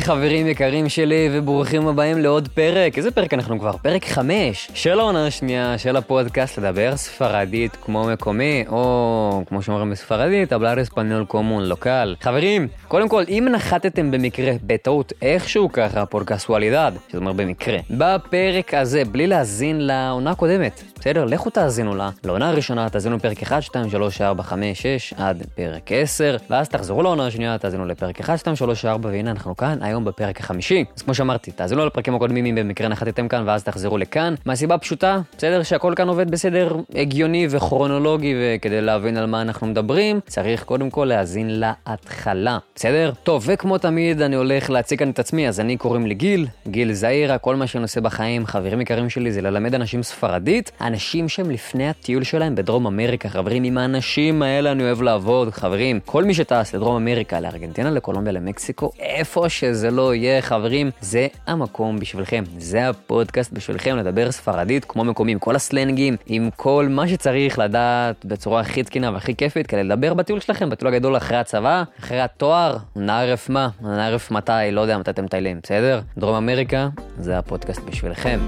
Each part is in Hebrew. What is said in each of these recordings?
היי חברים יקרים שלי וברוכים הבאים לעוד פרק. איזה פרק אנחנו כבר? פרק 5 של העונה השנייה של הפודקאסט לדבר ספרדית כמו מקומי, או כמו שאומרים בספרדית, hablar español común local. חברים, קודם כל, אם נחתתם במקרה בטעות איכשהו ככה, por casualidad, שזה אומר במקרה, בפרק הזה, בלי להזין לעונה הקודמת, בסדר? לכו תאזינו לה. לעונה הראשונה תאזינו פרק 1, 2, 3, 4, 5, 6 עד פרק 10, ואז תחזרו לעונה השנייה, תאזינו לפרק 1, 2, 3, 4, והנה אנחנו כאן, היום בפרק החמישי. אז כמו שאמרתי, תאזינו לפרקים הקודמים אם במקרה נחתתם כאן, ואז תחזרו לכאן. מהסיבה פשוטה, בסדר שהכל כאן עובד בסדר הגיוני וכרונולוגי, וכדי להבין על מה אנחנו מדברים, צריך קודם כל להאזין להתחלה. בסדר? טוב, וכמו תמיד, אני הולך להציג כאן את עצמי, אז אני קוראים לי גיל, גיל זעיר, כל מה שאני עושה בחיים, חברים יקרים שלי, זה ללמד אנשים ספרדית, אנשים שהם לפני הטיול שלהם בדרום אמריקה, חברים, עם האנשים האלה אני אוהב לעבוד, חברים, כל מי שטס לדרום אמריקה, לארגנטינה, לקולומביה, למקסיקו, איפה שזה לא יהיה, חברים, זה המקום בשבילכם, זה הפודקאסט בשבילכם, לדבר ספרדית כמו מקומי, עם כל הסלנגים, עם כל מה שצריך לדעת בצורה הכי תקינה והכי כיפית, כדי לדבר בטיול שלכם, בטיול הגדול אחרי הצבא, אחרי התואר, נערף מה, נערף מתי, לא יודע, מתי אתם טיילים, בסדר? דרום אמריקה, זה הפודקאסט בשבילכם.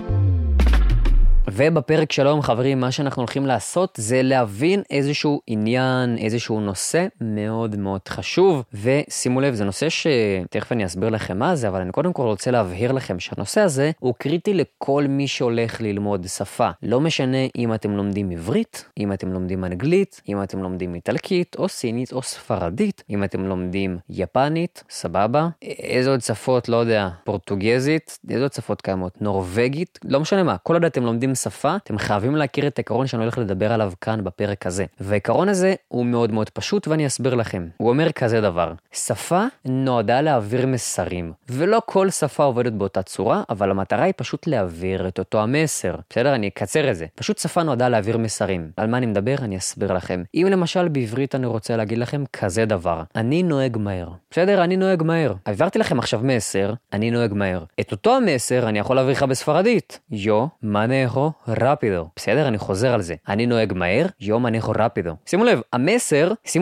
ובפרק שלום חברים, מה שאנחנו הולכים לעשות זה להבין איזשהו עניין, איזשהו נושא מאוד מאוד חשוב, ושימו לב, זה נושא שתכף אני אסביר לכם מה זה, אבל אני קודם כל רוצה להבהיר לכם שהנושא הזה הוא קריטי לכל מי שהולך ללמוד שפה. לא משנה אם אתם לומדים עברית, אם אתם לומדים אנגלית, אם אתם לומדים איטלקית או סינית או ספרדית, אם אתם לומדים יפנית, סבבה, איזה עוד שפות, לא יודע, פורטוגזית, איזה עוד שפות קיימות, נורווגית, לא משנה מה, כל עוד אתם לומדים שפה, אתם חייבים להכיר את העיקרון שאני הולך לדבר עליו כאן בפרק הזה. והעיקרון הזה הוא מאוד מאוד פשוט ואני אסביר לכם. הוא אומר כזה דבר, שפה נועדה להעביר מסרים, ולא כל שפה עובדת באותה צורה, אבל המטרה היא פשוט להעביר את אותו המסר. בסדר? אני אקצר את זה. פשוט שפה נועדה להעביר מסרים. על מה אני מדבר? אני אסביר לכם. אם למשל בעברית אני רוצה להגיד לכם כזה דבר, אני נוהג מהר. בסדר? אני נוהג מהר. העברתי לכם עכשיו מסר, אני נוהג מהר. את אותו המסר אני יכול להעביר לך בספרדית. יו, מניחו רפידו. בסדר? אני חוזר על זה. אני נוהג מהר, יו מניחו רפידו. שימו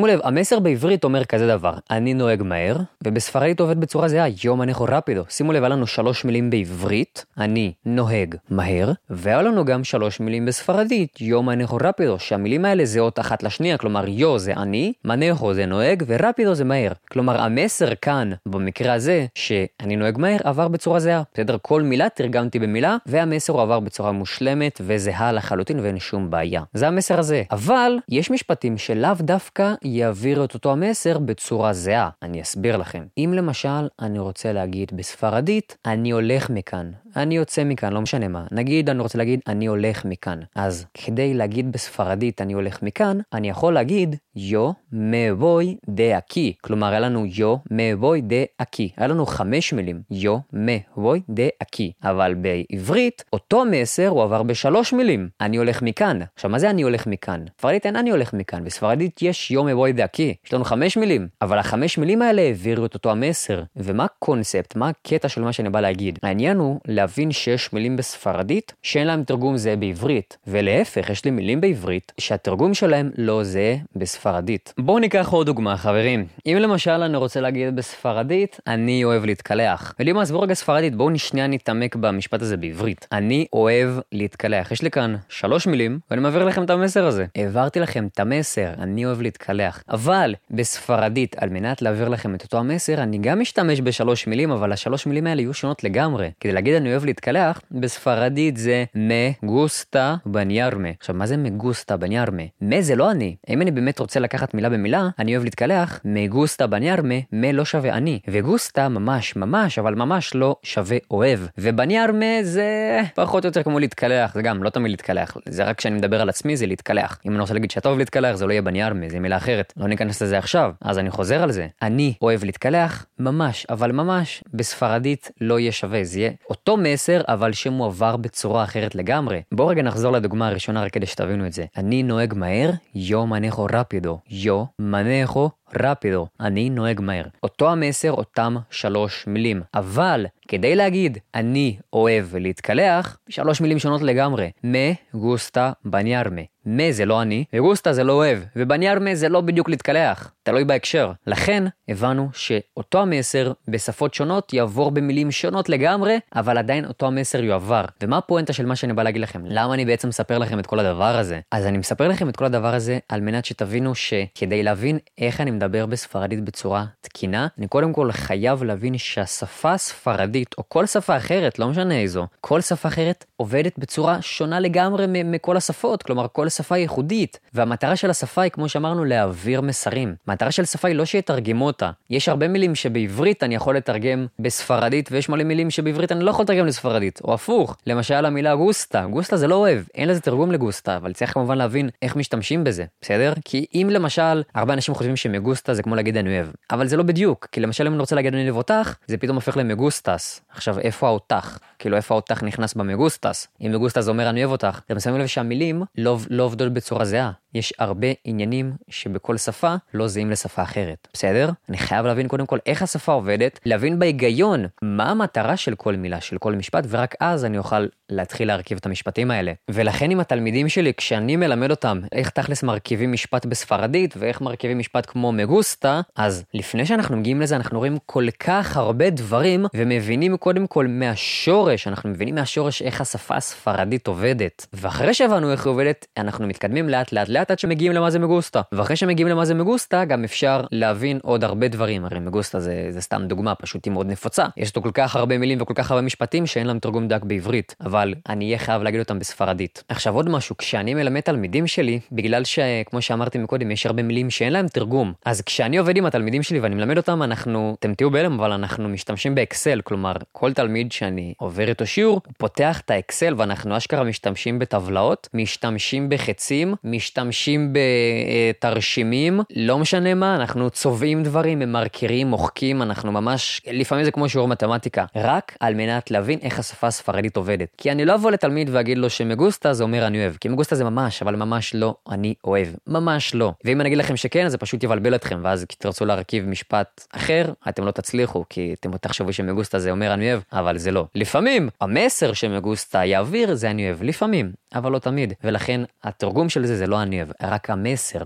לב, המסר בעברית אומר כזה דבר. אני נוהג מהר, ובספרדית עובד בצורה זהה, יו מניחו רפידו. שימו לב, היה לנו 3 מילים בעברית, אני נוהג מהר, והיה לנו גם 3 מילים בספרדית, יו מניחו רפידו, שהמילים האלה זהות אחת לשנייה, כלומר יו זה אני, מניחו זה נוהג, ורפידו זה מהר. כלומר, המסר כאן, במקרה הזה, שאני נוהג מהר, עבר בצורה זהה. בסדר? כל מילה תרגמתי במילה, והמסר הוא עבר בצורה מושלמת. וזהה לחלוטין ואין שום בעיה. זה המסר הזה. אבל יש משפטים שלאו דווקא יעביר את אותו המסר בצורה זהה. אני אסביר לכם. אם למשל אני רוצה להגיד בספרדית, אני הולך מכאן. אני יוצא מכאן, לא משנה מה. נגיד, אני רוצה להגיד, אני הולך מכאן. אז כדי להגיד בספרדית, אני הולך מכאן, אני יכול להגיד, יו מבוי דה אקי. כלומר, היה לנו יו מבוי דה אקי. היה לנו 5 מילים. יו מבוי דה אקי. אבל בעברית, אותו מסר הוא עבר ב3 מילים. אני הולך מכאן. עכשיו, מה זה אני הולך מכאן? ספרדית אין אני הולך מכאן. בספרדית יש יו מבוי דה אקי. יש לנו 5 מילים. אבל ה5 מילים האלה העבירו את אותו המסר. ומה הקונספט? מה הקטע של מה שאני בא להגיד? העניין הוא להבין שיש מילים בספרדית שאין להם תרגום זהה בעברית, ולהפך יש לי מילים בעברית שהתרגום שלהם לא זהה בספרדית. בואו ניקח עוד דוגמה חברים. אם למשל אני רוצה להגיד בספרדית, אני אוהב להתקלח. ולמה אסבור רגע ספרדית, בואו נשניה נתעמק במשפט הזה בעברית. אני אוהב להתקלח. יש לי כאן 3 מילים ואני מעביר לכם את המסר הזה. העברתי לכם את המסר, אני אוהב להתקלח. אבל בספרדית, על מנת להעביר לכם את אותו המסר, אני גם משתמש ב3 מילים, אבל ה3 מילים האלה יהיו שונות לגמרי. כדי להגיד אני אוהב להתקלח, בספרדית זה me gusta bañarme. עכשיו, מה זה me gusta bañarme? me זה לא אני. אם אני באמת רוצה לקחת מילה במילה, אני אוהב להתקלח, me gusta bañarme, me לא שווה אני. וגוסטה ממש ממש, אבל ממש לא שווה אוהב. ובניארמה זה פחות או יותר כמו להתקלח, זה גם לא תמיד להתקלח, זה רק כשאני מדבר על עצמי זה להתקלח. אם אני רוצה להגיד שאתה אוהב להתקלח, זה לא יהיה בניארמה, זה מילה אחרת. לא ניכנס לזה עכשיו, אז אני חוזר על זה. אני אוהב להתקלח, ממש, אבל ממש, בספרדית לא יהיה שווה, זה יהיה אותו מסר, אבל שמועבר בצורה אחרת לגמרי. בואו רגע נחזור לדוגמה הראשונה רק כדי שתבינו את זה. אני נוהג מהר, יו מניחו רפידו. יו מניחו rápido, אני נוהג מהר. אותו המסר, אותם שלוש מילים. אבל כדי להגיד אני אוהב להתקלח, שלוש מילים שונות לגמרי. Me gusta bañarme. מה זה לא אני, וגוסטה זה לא אוהב, ובניארמה זה לא בדיוק להתקלח, תלוי בהקשר. לכן הבנו שאותו המסר בשפות שונות יעבור במילים שונות לגמרי, אבל עדיין אותו המסר יועבר. ומה הפואנטה של מה שאני בא להגיד לכם? למה אני בעצם מספר לכם את כל הדבר הזה? אז אני מספר לכם את כל הדבר הזה על מנת שתבינו שכדי להבין איך אני מדבר בספרדית בצורה תקינה, אני קודם כל חייב להבין שהשפה הספרדית, או כל שפה אחרת, לא משנה איזו, כל שפה אחרת עובדת בצורה שונה לגמרי מכל השפות, כלומר כל שפה ייחודית, והמטרה של השפה היא כמו שאמרנו להעביר מסרים. המטרה של שפה היא לא שיתרגמו אותה. יש הרבה מילים שבעברית אני יכול לתרגם בספרדית, ויש מלא מילים שבעברית אני לא יכול לתרגם לספרדית, או הפוך. למשל המילה גוסטה, גוסטה זה לא אוהב, אין לזה תרגום לגוסטה, אבל צריך כמובן להבין איך משתמשים בזה, בסדר? כי אם למשל, הרבה אנשים חושבים שמגוסטה זה כמו להגיד אני אוהב, אבל זה לא בדיוק, כי למשל אם אני רוצה להגיד אני אוהב אותך, זה פתאום הופך למגוסטס. עכשיו איפה אותך? כאילו איפה אותך נכנס במגוסטס? אם מגוסטס אומר אני אוהב אותך, אתם שמים לב שהמילים לא עובדות בצורה זהה. יש הרבה עניינים שבכל שפה לא זהים לשפה אחרת. בסדר? אני חייב להבין קודם כל איך השפה עובדת, להבין בהיגיון מה המטרה של כל מילה, של כל משפט, ורק אז אני אוכל להתחיל להרכיב את המשפטים האלה. ולכן עם התלמידים שלי, כשאני מלמד אותם איך תכלס מרכיבים משפט בספרדית, ואיך מרכיבים משפט כמו מגוסטה, אז לפני שאנחנו מגיעים לזה, אנחנו רואים כל כך הרבה דברים, ומבינים קודם כל מהשורש, אנחנו מבינים מהשורש איך השפה הספרדית עובדת. ואחרי שהבנו איך היא עובדת, אנחנו מתקדמים לאט עד שמגיעים למה זה מגוסטה. ואחרי שמגיעים למה זה מגוסטה, גם אפשר להבין עוד הרבה דברים. הרי מגוסטה זה סתם דוגמה, פשוט היא מאוד נפוצה. יש לו כל כך הרבה מילים וכל כך הרבה משפטים שאין להם תרגום דק בעברית, אבל אני אהיה חייב להגיד אותם בספרדית. עכשיו עוד משהו, כשאני מלמד תלמידים שלי, בגלל שכמו שאמרתי מקודם, יש הרבה מילים שאין להם תרגום, אז כשאני עובד עם התלמידים שלי ואני מלמד אותם, אתם תהיו בהלם, אבל אנחנו משתמשים באקסל, כלומר, כל תלמיד שאני עובר איתו שיעור, פותח את האקסל ואנחנו אשכרה משתמשים בטבלאות, משתמשים בחצים, משתמשים בתרשימים, לא משנה מה, אנחנו צובעים דברים, מרקרים, מוחקים, אנחנו ממש, לפעמים זה כמו שיעור מתמטיקה, רק על מנת להבין איך השפה הספרדית עובדת. כי אני לא אבוא לתלמיד ואגיד לו שמגוסטה זה אומר אני אוהב, כי מגוסטה זה ממש, אבל ממש לא אני אוהב, ממש לא. ואם אני אגיד לכם שכן, אז זה פשוט יבלבל אתכם, ואז תרצו להרכיב משפט אחר, אתם לא תצליחו, כי אתם תחשבו שמגוסטה זה אומר אני אוהב, אבל זה לא. לפעמים, המסר שמגוסטה יעביר זה אני אוהב, לפעמים, אבל לא תמיד. ולכן, התרגום של זה לא אני אוהב, רק המסר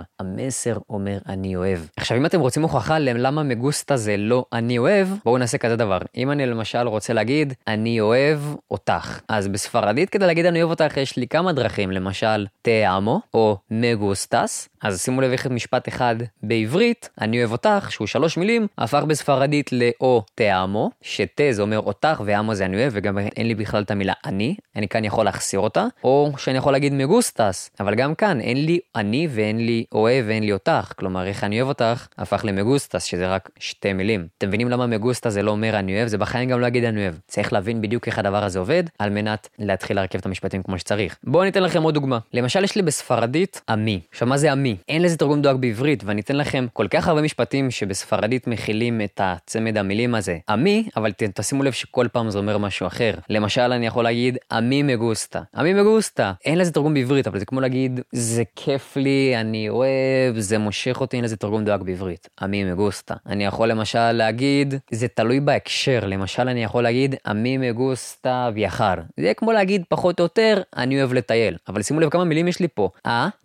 אומר אני אוהב. עכשיו אם אתם רוצים הוכחה למה מגוסטה זה לא אני אוהב, בואו נעשה כזה דבר. אם אני למשל רוצה להגיד אני אוהב אותך, אז בספרדית כדי להגיד אני אוהב אותך יש לי כמה דרכים, למשל te amo או מגוסטס. אז שימו לב איך משפט אחד בעברית, אני אוהב אותך, שהוא שלוש מילים, הפך בספרדית לאו te amo, שתה זה אומר אותך ואמו זה אני אוהב, וגם אין לי בכלל את המילה אני, אני כאן יכול להחסיר אותה, או שאני יכול להגיד מגוסטס, אבל גם כאן אין לי אני ואין לי אוהב ואין לי אותך, כלומר איך אני אוהב אותך הפך למגוסטס, שזה רק שתי מילים. אתם מבינים למה מגוסטס זה לא אומר אני אוהב? זה בחיים גם לא אגיד אני אוהב. צריך להבין בדיוק איך הדבר הזה עובד, על מנת להתחיל להרכיב את המשפטים כמו שצריך. בואו ניתן לכם עוד דוגמה. למשל יש לי בספרדית אמי. עכשיו מה זה אמי? אין לזה תרגום דואג בעברית, ואני אתן לכם כל כך הרבה משפטים שבספרדית מכילים את הצמד המילים הזה. אמי, אבל תשימו לב שכל פעם זה אומר משהו אחר. למשל אני יכול להגיד אמי מגוסטה. אמי מגוסטה. אין לזה תרגום בעברית, אבל זה כמו להגיד זה כיף לי, אני אוהב, זה מושך אותי, אין לזה תרגום דואג בעברית. אמי מגוסטה. אני יכול למשל להגיד, זה תלוי בהקשר, למשל אני יכול להגיד, אמי מגוסטה ויחר. זה כמו להגיד פחות או יותר, אני אוהב לטייל. אבל שימו לב כמה מילים יש לי פה.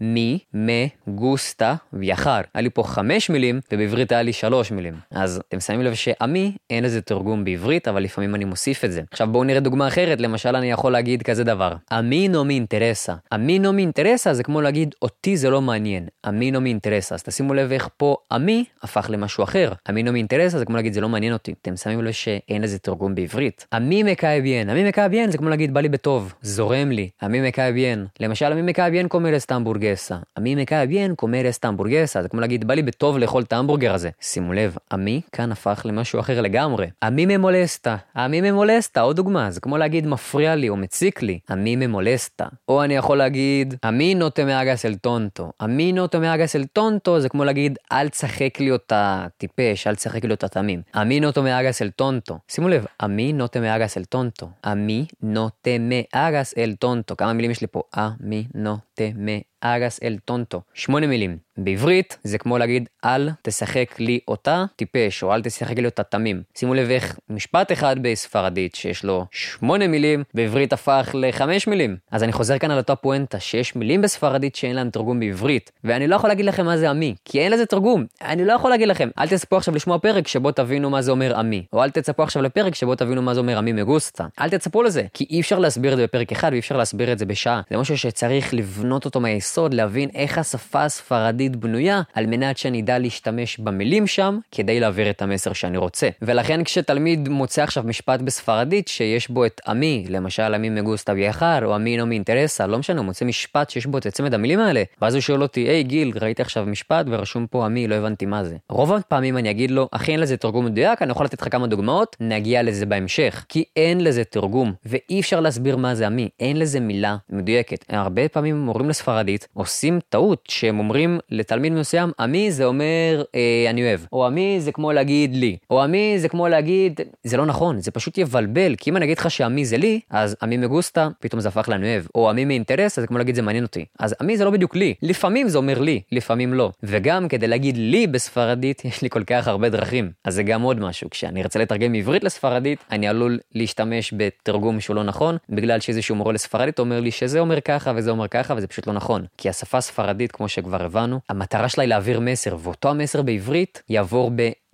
אמי מגוסטה ויחר. היה לי פה 5 מילים, ובעברית היה לי 3 מילים. אז אתם שמים לב שאמי, אין לזה תרגום בעברית, אבל לפעמים אני מוסיף את זה. עכשיו בואו נראה דוגמה אחרת, למשל אני יכול להגיד כזה דבר. אמי נו מי אינטרסה. אמי נו מי אינטרסה, זה כמו להגיד אותי זה לא מעניין, אמי נו מי אינטרסה. אז תשימו לב איך פה אמי הפך למשהו אחר, אמי נו מי אינטרסה זה כמו להגיד זה לא מעניין אותי, אתם שמים לב שאין לזה תרגום בעברית. אמי מקייביין, אמי מקייביין זה כמו להגיד בא לי בטוב, זורם לי, אמי מקייביין. למשל אמי מקייביין קומרס טמבורגסה, אמי מקייביין קומרס טמבורגסה זה כמו להגיד בא לי בטוב לאכול את ההמבורגר הזה. שימו לב, אמי כאן הפך למשהו אחר לגמרי. אמי ממולסטה, אמי ממולסטה, עוד דוגמה, זה כמו להגיד מפריע לי או מציק לי, אמי ממולסטה. או אני יכול להגיד אמי נו te me hagas el tonto. A mí no te me hagas el tonto, זה כמו להגיד אל צחק לי אותה טיפש, אל צחק לי אותה תמים. A mí no te me hagas el tonto. שימו לב, a mí no te me hagas el tonto. A mí no te me hagas el tonto. כמה מילים יש לי פה? A mí no te me hagas el tonto. 8 מילים. בעברית זה כמו להגיד אל תשחק לי אותה טיפש, או אל תשחק לי אותה תמים. שימו לב איך משפט אחד בספרדית שיש לו 8 מילים, בעברית הפך ל5 מילים. אז אני חוזר כאן על אותה פואנטה, שיש מילים בספרדית שאין להם תרגום בעברית, ואני לא יכול להגיד לכם מה זה עמי, כי אין לזה תרגום. אני לא יכול להגיד לכם, אל תצפו עכשיו לשמוע פרק שבו תבינו מה זה אומר עמי, או אל תצפו עכשיו לפרק שבו תבינו מה זה אומר עמי מגוסטה. אל תצפו לזה, כי אי אפשר להסביר את זה בפרק אחד, ואי אפשר להסביר את זה בשעה. זה משהו שצריך לבנות אותו מהיסוד, להבין איך השפה הספרדית בנויה, על מנת שאני אדע להשתמש במילים שם, כדי להעביר את המסר שאני רוצה. ולכן כשתלמיד מוצא עכשיו משפט בספרדית שיש בו את עמי, למשל עמי מגוסטה ביחר, או עמי לא מאינטרסה, לא משנה, הוא מוצא משפט שיש בו את צמד המילים האלה, ואז הוא שואל אותי, היי גיל, ראיתי עכשיו משפט ורשום פה עמי, לא הבנתי מה זה. רוב הפעמים אני אגיד לו, אכן לזה תרגום מדויק, אני יכול לתת לך כמה דוגמאות, נגיע לזה בהמשך, כי אין לזה תרגום, ואי אפשר להסביר מה זה עמי, אין לזה מילה מדויקת. הרבה פעמים מורים לספרדית עושים טעות שהם אומרים לתלמיד מסוים, עמי זה אומר אני אוהב, או עמי זה כמו להגיד לי, או עמי זה כמו להגיד, זה לא נכון, זה פשוט יבלבל, כי אם אני אגיד לך שעמי זה לי, אז עמי מגוסטה, פתאום זה הפך לנו אוהב, או עמי מאינטרס, אז זה כמו להגיד זה מעניין אותי, אז עמי זה לא בדיוק לי, לפעמים זה אומר לי, לפעמים לא, וגם כדי להגיד לי בספרדית, יש לי כל כך הרבה דרכים, אז זה גם עוד משהו, כשאני ארצה לתרגם עברית לספרדית, אני עלול להשתמש בתרגום שהוא לא נכון, בגלל שאיזשהו מורה לספרדית אומר לי שזה אומר ככה וזה אומר ככה, וזה פשוט לא נכון, כי השפה הספרדית, כמו שכבר הבנו, המטרה שלה היא להעביר מסר, ואותו המסר בעברית יעבור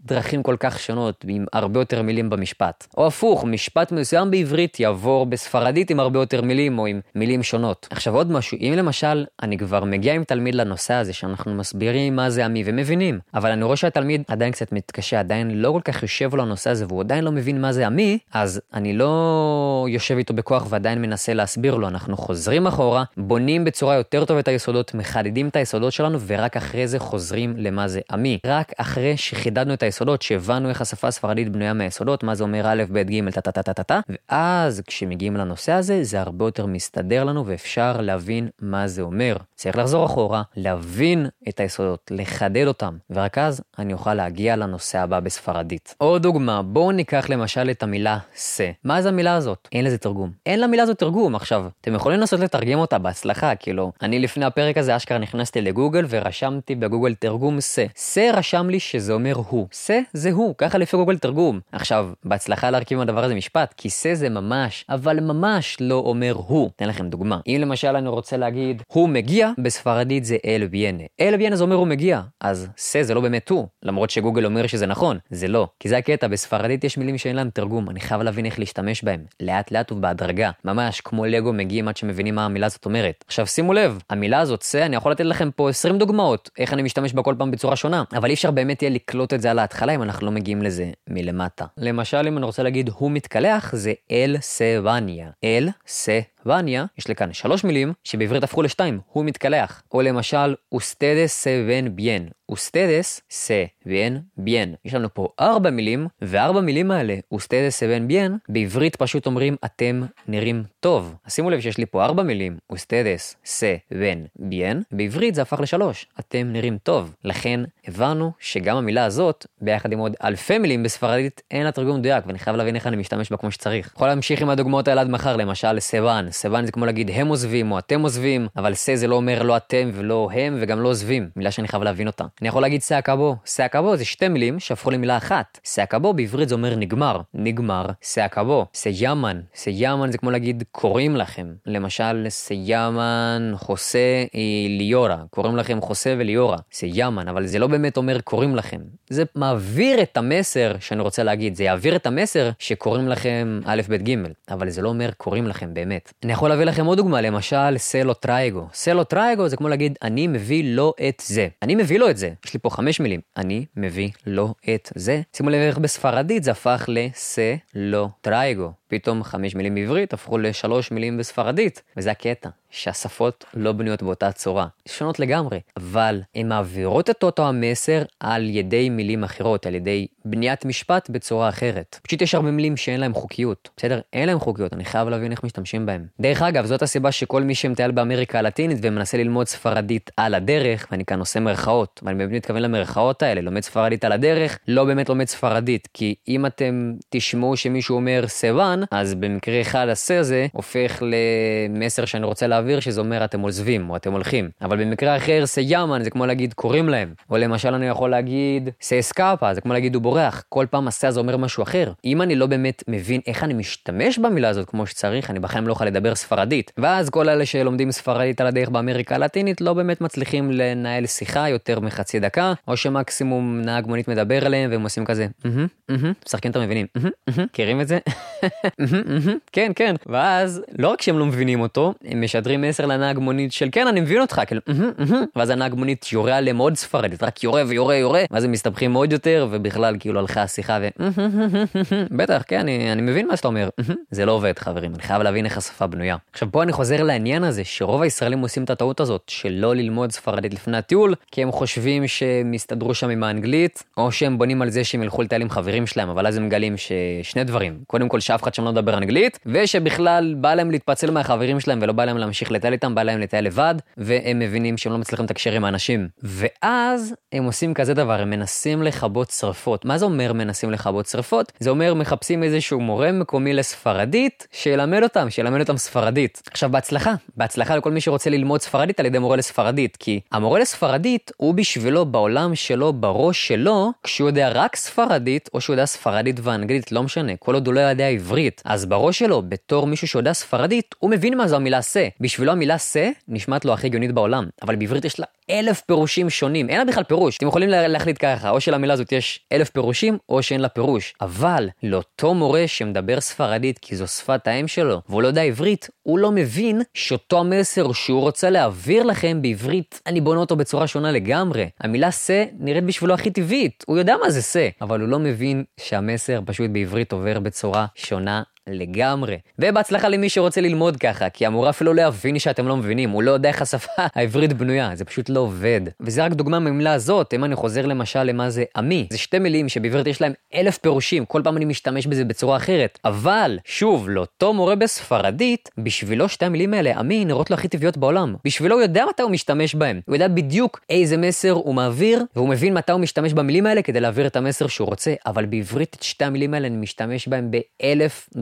בדרכים כל כך שונות, עם הרבה יותר מילים במשפט. או הפוך, משפט מסוים בעברית יעבור בספרדית עם הרבה יותר מילים, או עם מילים שונות. עכשיו עוד משהו, אם למשל אני כבר מגיע עם תלמיד לנושא הזה, שאנחנו מסבירים מה זה עמי ומבינים, אבל אני רואה שהתלמיד עדיין קצת מתקשה, עדיין לא כל כך יושב לו הנושא הזה, והוא עדיין לא מבין מה זה עמי, אז אני לא יושב איתו בכוח ועדיין מנסה להסביר לו. אנחנו חוזרים אחורה, בונים בצורה יותר טוב את היסודות, מחדדים את היסודות שלנו, ורק אחרי זה חוזרים למה זה עמי. רק אחרי שחידדנו את היסודות, שהבנו איך השפה הספרדית בנויה מהיסודות, מה זה אומר א', ב', ג', ת, ת, ת, ת, ת, ואז כשמגיעים לנושא הזה, זה הרבה יותר מסתדר לנו, ואפשר להבין מה זה אומר. צריך לחזור אחורה, להבין את היסודות, לחדד אותם, ורק אז אני אוכל להגיע לנושא הבא בספרדית. עוד דוגמה, בואו ניקח למשל את המילה סה. מה זה המילה הזאת? אין לזה תרגום. אין למילה הזאת תרגום. עכשיו, אתם יכולים לנסות לתרגם אותה בהצלחה, כאילו, אני לפני הפרק הזה, אשכרה נכנסתי לגוגל ורשמתי בגוגל תרגום סה. סה רשם לי שזה אומר הוא. סה זה הוא, ככה לפי גוגל תרגום. עכשיו, בהצלחה להרכיב הדבר הזה משפט, כי סה זה ממש, אבל ממש לא אומר הוא. אתן לכם דוגמה. אם למשל אני רוצה להגיד, הוא מגיע, בספרדית זה אל ביאנה. אל ביאנה זה אומר הוא מגיע, אז סה זה לא באמת הוא, למרות שגוגל אומר שזה נכון, זה לא. כי זה הקטע, בספרדית יש מילים שאין להם תרגום, אני חייב להבין איך להשתמש בהם, לאט לאט ובהדרגה, ממש כמו לגו מגיעים עד שמבינים מה המילה הזאת אומרת. עכשיו שימו לב, המילה הזאת סה, אני יכול לתת לכם פה 20 דוגמאות, איך אני משתמש בה כל פעם בצורה שונה, אבל אי אפשר באמת יהיה לקלוט את זה על ההתחלה אם אנחנו לא מגיעים לזה מלמטה. למשל, אם אני רוצה להגיד הוא מתקלח, זה אל סבניה. אל סבניה, יש לי כאן 3 מילים שבעברית הפכו ל2, הוא מתקלח. או למשל, ustedes se ven bien. ustedes se ven bien. יש לנו פה 4 מילים, ו4 מילים האלה, ustedes se ven bien, בעברית פשוט אומרים אתם נראים טוב. אז שימו לב שיש לי פה 4 מילים, ustedes se ven bien, בעברית זה הפך ל3, אתם נראים טוב. לכן הבנו שגם המילה הזאת, ביחד עם עוד אלפי מילים בספרדית, אין לה תרגום מדויק, ואני חייב להבין איך אני משתמש בה כמו שצריך. יכול להמשיך עם הדוגמאות האלה עד מחר, למשל, סבן. סבן זה כמו להגיד הם עוזבים או אתם עוזבים, אבל סה זה לא אומר לא אתם ולא הם וגם לא עוזבים, מילה שאני חייב להבין אותה. אני יכול להגיד סאקבו. סאקבו זה 2 מילים שהפכו למילה אחת. סאקבו בעברית זה אומר נגמר. נגמר, סאקבו. סיימן. סיימן זה כמו להגיד קוראים לכם. למשל, סיימן חוסה ליורה. קוראים לכם חוסה וליורה. סיימן, אבל זה לא באמת אומר קוראים לכם. זה מעביר את המסר שאני רוצה להגיד. זה יעביר את המסר שקוראים לכם א' ב' ג', אבל זה לא אומר קוראים לכם באמת. אני יכול להביא לכם עוד דוגמה. למשל, סלו טרייגו. סלו טרייגו זה כמו להגיד אני מביא לו את זה. אני מביא לו את זה. יש לי פה 5 מילים. אני מביא לו את זה. שימו לב איך בספרדית זה הפך לסלו טרייגו. פתאום 5 מילים בעברית הפכו ל3 מילים בספרדית. וזה הקטע. שהשפות לא בנויות באותה צורה. שונות לגמרי. אבל הן מעבירות את אותו המסר על ידי מילים אחרות, על ידי בניית משפט בצורה אחרת. פשוט יש הרבה מילים שאין להם חוקיות. בסדר? אין להם חוקיות, אני חייב להבין איך משתמשים בהם. דרך אגב, זאת הסיבה שכל מי שמטייל באמריקה הלטינית ומנסה ללמוד ספרדית על הדרך, ואני כאן עושה מרכאות, ואני באמת מתכוון למרכאות האלה, לומד ספרדית על הדרך, לא באמת לומד ספרדית, כי אם אתם תשמעו שמישהו אומר סבן, אז במקרה אחד הסר זה הופך למסר שאני רוצה להעביר, שזה אומר אתם עוזבים או אתם הולכים. אבל במקרה אחר סיימן, זה כמו להגיד קוראים להם. או למשל אני יכול להגיד ססקאפה, זה כמו להגיד הוא בורח. כל פעם הסה זה אומר משהו אחר. אם אני לא באמת מבין איך אני משתמש במילה הזאת כמו שצריך, אני בחיים לא יכול לדבר ספרדית. ואז כל אלה שלומדים ספרדית על הדרך באמריקה הלטינית לא באמת מצליחים לנהל שיחה יותר מחצי דקה, או שמקסימום נהג מונית מדבר עליהם והם עושים כזה, שחקים אתם מבינים, מכירים את זה? כן, כן. ואז לא רק שהם לא מבינים אותו, הם משדרים מסר לנהג מונית של כן, אני מבין אותך, כאילו, ואז הנהג מונית יורה עליהם עוד ספרדית, רק יורה ויורה יורה, ואז הם מסתבכים מאוד יותר, ובכלל כאילו הלכה השיחה ו... בטח, כן, אני מבין מה שאתה אומר. זה לא עובד, חברים, אני חייב להבין איך השפה בנויה. עכשיו פה אני חוזר לעניין הזה, שרוב הישראלים עושים את הטעות הזאת, שלא ללמוד ספרדית לפני הטיול, כי הם חושבים שהם הסתדרו שם עם האנגלית, או שהם בונים על זה שהם ילכו לטייל עם חברים שלהם, אבל אז הם מגלים ששני דברים. קודם כל, שאף אחד שם לא מדבר אנגלית, ושבכלל בא להם להתפצל מהחברים שלהם, ולא בא להם להמשיך לטייל איתם, בא להם לטייל לבד, והם מבינים שהם לא מצליחים לתקשר עם האנשים. ואז הם עושים כזה דבר, הם מנסים לכבות שרפות. מה זה אומר מנסים לכבות שרפות? זה אומר מחפשים איזשהו מורה מקומי לספרדית שילמד אותם ספרדית. עכשיו בהצלחה לכל מי שרוצה ללמוד ספרדית על ידי מורה לספרדית, כי המורה לספרדית הוא בשבילו בעולם שלו, בראש שלו, כשהוא יודע רק ספרדית או שהוא יודע ספרדית ואנגלית, לא משנה, כל עוד הוא לא יודע עברית, אז בראש שלו, בתור מישהו שיודע ספרדית, הוא מבין מה זו המילה סה. בשבילו המילה סה נשמעת לו הכי הגיונית בעולם, אבל בעברית יש לה 1000 פירושים שונים, אין לה בכלל פירוש. אתם יכולים להחליט ככה, או שלמילה הזאת יש 1000 פירושים, או שאין לה פירוש. אבל לאותו מורה שמדבר ספרדית, כי זו שפת האם שלו, והוא לא יודע עברית, הוא לא מבין שאותו המסר שהוא רוצה להעביר לכם בעברית, אני בונה אותו בצורה שונה לגמרי. המילה סה נראית בשבילו הכי טבעית, הוא יודע מה זה סה, אבל הוא לא מבין שהמסר פשוט בעברית עובר בצורה שונה לגמרי. ובהצלחה למי שרוצה ללמוד ככה, כי המורה אפילו לא יבין שאתם לא מבינים, הוא לא יודע איך השפה העברית בנויה, זה פשוט לא עובד. וזה רק דוגמה מהמילה הזאת, אם אני חוזר למשל למה זה עמי, זה שתי מילים שבעברית יש להם 1000 פירושים, כל פעם אני משתמש בזה בצורה אחרת, אבל שוב, לאותו מורה בספרדית, בשבילו שתי המילים האלה, עמי, נראות לו הכי טבעיות בעולם. בשבילו הוא יודע מתי הוא משתמש בהם, הוא יודע בדיוק איזה מסר הוא מעביר, והוא מבין מתי הוא משתמש במילים האלה כדי להעביר את המסר שהוא רוצה, אבל בעברית את שתי המילים האלה אני משתמש בהם ב-1000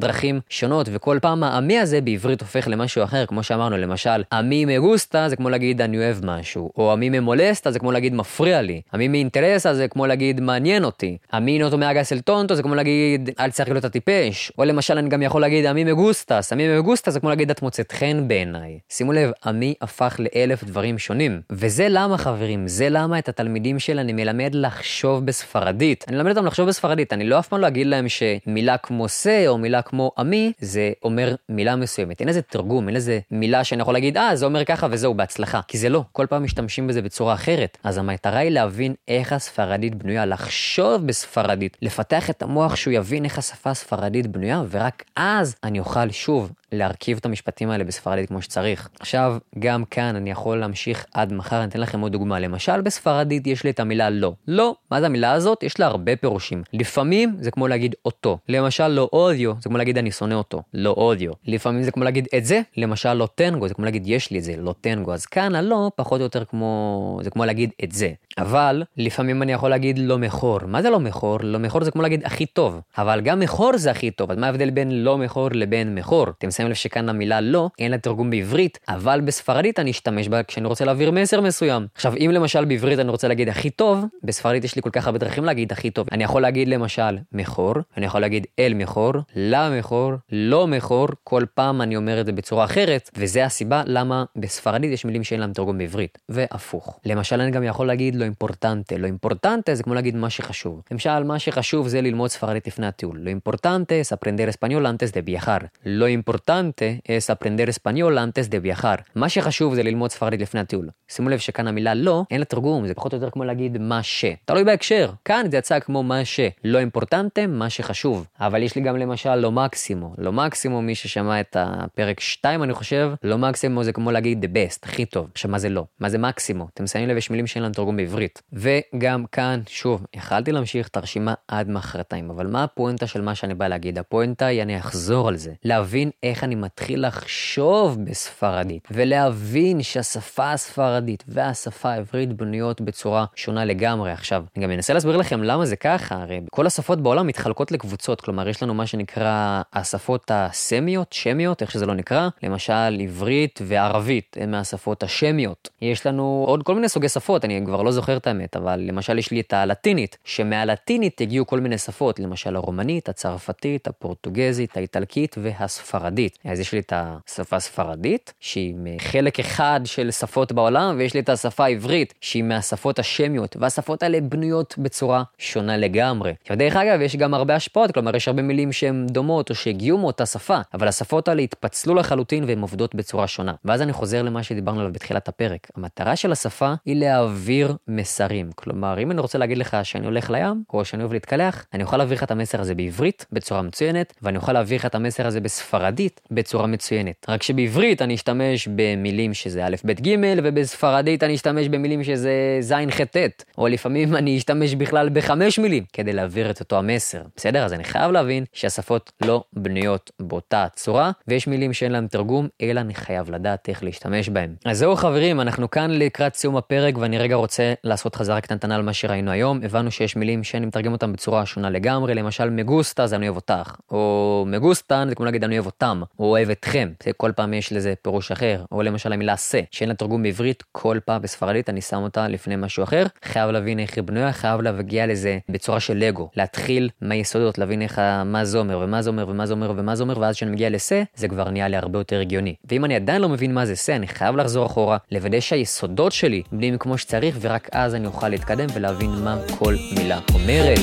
שונות, וכל פעם העמי הזה בעברית הופך למשהו אחר, כמו שאמרנו, למשל עמי מגוסטה זה כמו להגיד אני אוהב משהו, או עמי ממולסטה זה כמו להגיד מפריע לי, עמי מאינטרסה זה כמו להגיד מעניין אותי, עמי נוטו מאגס אל טונטו זה כמו להגיד אל צריך להיות הטיפש, או למשל אני גם יכול להגיד עמי מגוסטס, עמי מגוסטה זה כמו להגיד את מוצאת חן בעיניי. שימו לב, עמי הפך ל1000 דברים שונים, וזה למה חברים, זה למה את התלמידים שלי אני מלמד לחשוב בספרדית, אני מלמד אותם לחשוב בספרדית, אני לא אף פעם לא אגיד להם שמילה כמו סה או מילה כמו עמי, זה אומר מילה מסוימת. אין איזה תרגום, אין איזה מילה שאני יכול להגיד, זה אומר ככה וזהו, בהצלחה. כי זה לא. כל פעם משתמשים בזה בצורה אחרת. אז המטרה היא להבין איך הספרדית בנויה, לחשוב בספרדית, לפתח את המוח שהוא יבין איך השפה הספרדית בנויה, ורק אז אני אוכל שוב להרכיב את המשפטים האלה בספרדית כמו שצריך. עכשיו, גם כאן אני יכול להמשיך עד מחר, אני אתן לכם עוד דוגמה. למשל, בספרדית יש לי את המילה לא. לא, מה זה המילה הזאת? יש לה הרבה פירושים. לפעמים זה כמו להגיד אותו. למשל, לא אודיו, זה כמו להגיד אני שונא אותו. לא אודיו. לפעמים זה כמו להגיד את זה. למשל, לא טנגו, זה כמו להגיד יש לי את זה, לא טנגו. אז כאן הלא, פחות או יותר כמו, זה כמו להגיד את זה. אבל, לפעמים אני יכול להגיד לא מכור. מה זה לא מכור? לא מכור זה כמו להגיד הכי טוב. אבל גם מכור זה הכי טוב. אז מה ההבדל בין לא מכור לבין מכור? שם לב שכאן המילה לא, אין לה תרגום בעברית, אבל בספרדית אני אשתמש בה כשאני רוצה להעביר מסר מסוים. עכשיו, אם למשל בעברית אני רוצה להגיד הכי טוב, בספרדית יש לי כל כך הרבה דרכים להגיד הכי טוב. אני יכול להגיד למשל מכור, אני יכול להגיד אל מכור, לא מכור, לא מכור, כל פעם אני אומר את זה בצורה אחרת, וזה הסיבה למה בספרדית יש מילים שאין להם תרגום בעברית, והפוך. למשל, אני גם יכול להגיד לא אימפורטנטה, לא אימפורטנטה זה כמו להגיד מה שחשוב. למשל, מה שחשוב זה ללמוד ספרדית לפני הטיול. לא אימפורטנטה, aprender español antes de viajar. לא אימפורטנטה importante es aprender español antes de viajar. מה שחשוב זה ללמוד ספרדית לפני הטיול. שימו לב שכאן המילה לא, אין לה תרגום, זה פחות או יותר כמו להגיד מה ש. תלוי בהקשר. כאן זה יצא כמו מה ש. לא importante, מה שחשוב. אבל יש לי גם למשל לא מקסימו. לא מקסימו, מי ששמע את הפרק 2 אני חושב, לא מקסימו זה כמו להגיד the best, הכי טוב. שמה זה לא. מה זה מקסימו? אתם שמים לב, יש מילים שאין להם תרגום בעברית. וגם כאן, שוב, יכלתי להמשיך את הרשימה עד מחרתיים, אבל מה הפואנטה של מה שאני בא להגיד? הפואנטה היא אני אחזור על זה. להבין איך אני מתחיל לחשוב בספרדית, ולהבין שהשפה הספרדית והשפה העברית בנויות בצורה שונה לגמרי. עכשיו, אני גם אנסה להסביר לכם למה זה ככה, הרי כל השפות בעולם מתחלקות לקבוצות, כלומר יש לנו מה שנקרא השפות הסמיות, שמיות, איך שזה לא נקרא, למשל עברית וערבית, הן מהשפות השמיות. יש לנו עוד כל מיני סוגי שפות, אני כבר לא זוכר את האמת, אבל למשל יש לי את הלטינית, שמהלטינית הגיעו כל מיני שפות, למשל הרומנית, הצרפתית, הפורטוגזית, האיטלקית והספרדית. אז יש לי את השפה הספרדית, שהיא מחלק אחד של שפות בעולם, ויש לי את השפה העברית, שהיא מהשפות השמיות, והשפות האלה בנויות בצורה שונה לגמרי. ודרך אגב, יש גם הרבה השפעות, כלומר, יש הרבה מילים שהן דומות או שהגיעו מאותה שפה, אבל השפות האלה התפצלו לחלוטין והן עובדות בצורה שונה. ואז אני חוזר למה שדיברנו עליו בתחילת הפרק. המטרה של השפה היא להעביר מסרים. כלומר, אם אני רוצה להגיד לך שאני הולך לים, או שאני אוהב להתקלח, אני אוכל להעביר לך את המסר הזה בעברית, בצורה מצוינת, ואני אוכל להעביר לך את המסר הזה בספרדית, בצורה מצוינת. רק שבעברית אני אשתמש במילים שזה א' ב' ג', ובספרדית אני אשתמש במילים שזה ז' ח' ט', או לפעמים אני אשתמש בכלל ב5 מילים, כדי להעביר את אותו המסר. בסדר? אז אני חייב להבין שהשפות לא בנויות באותה צורה, ויש מילים שאין להם תרגום, אלא אני חייב לדעת איך להשתמש בהם. אז זהו חברים, אנחנו כאן לקראת סיום הפרק, ואני רגע רוצה לעשות חזרה קטנטנה על מה שראינו היום. הבנו שיש מילים שאני מתרגם אותם בצורה שונה לגמרי, למשל מגוסטה זה אני אוהב אותך, או מגוסטן זה כמו להגיד אני אוהב אותם, או אוהב אתכם, כל פעם יש לזה פירוש אחר, או למשל המילה סה, שאין לה תרגום בעברית, כל פעם בספרדית אני שם אותה לפני משהו אחר, חייב להבין איך היא בנויה, חייב להגיע לזה בצורה של לגו, להתחיל מהיסודות, להבין איך מה זה אומר ומה זה אומר ומה זה אומר ומה זה אומר, ואז כשאני מגיע לסה, זה כבר נהיה לי הרבה יותר הגיוני. ואם אני עדיין לא מבין מה זה סה, אני חייב לחזור אחורה, לוודא שהיסודות שלי בנויים כמו שצריך, ורק אז אני אוכל להתקדם ולהבין מה כל מילה אומרת.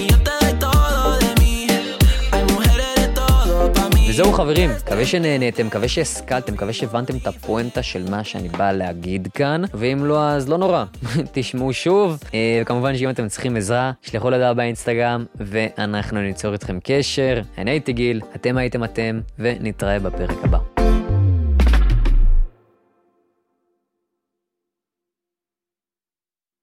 וזהו חברים, מקווה שנהנתם, מקווה שהשכלתם, מקווה שהבנתם את הפואנטה של מה שאני בא להגיד כאן, ואם לא אז לא נורא, תשמעו שוב, וכמובן שאם אתם צריכים עזרה, שלחו לדעה באינסטגרם, ואנחנו ניצור איתכם קשר. אני הייתי גיל, אתם הייתם אתם, ונתראה בפרק הבא.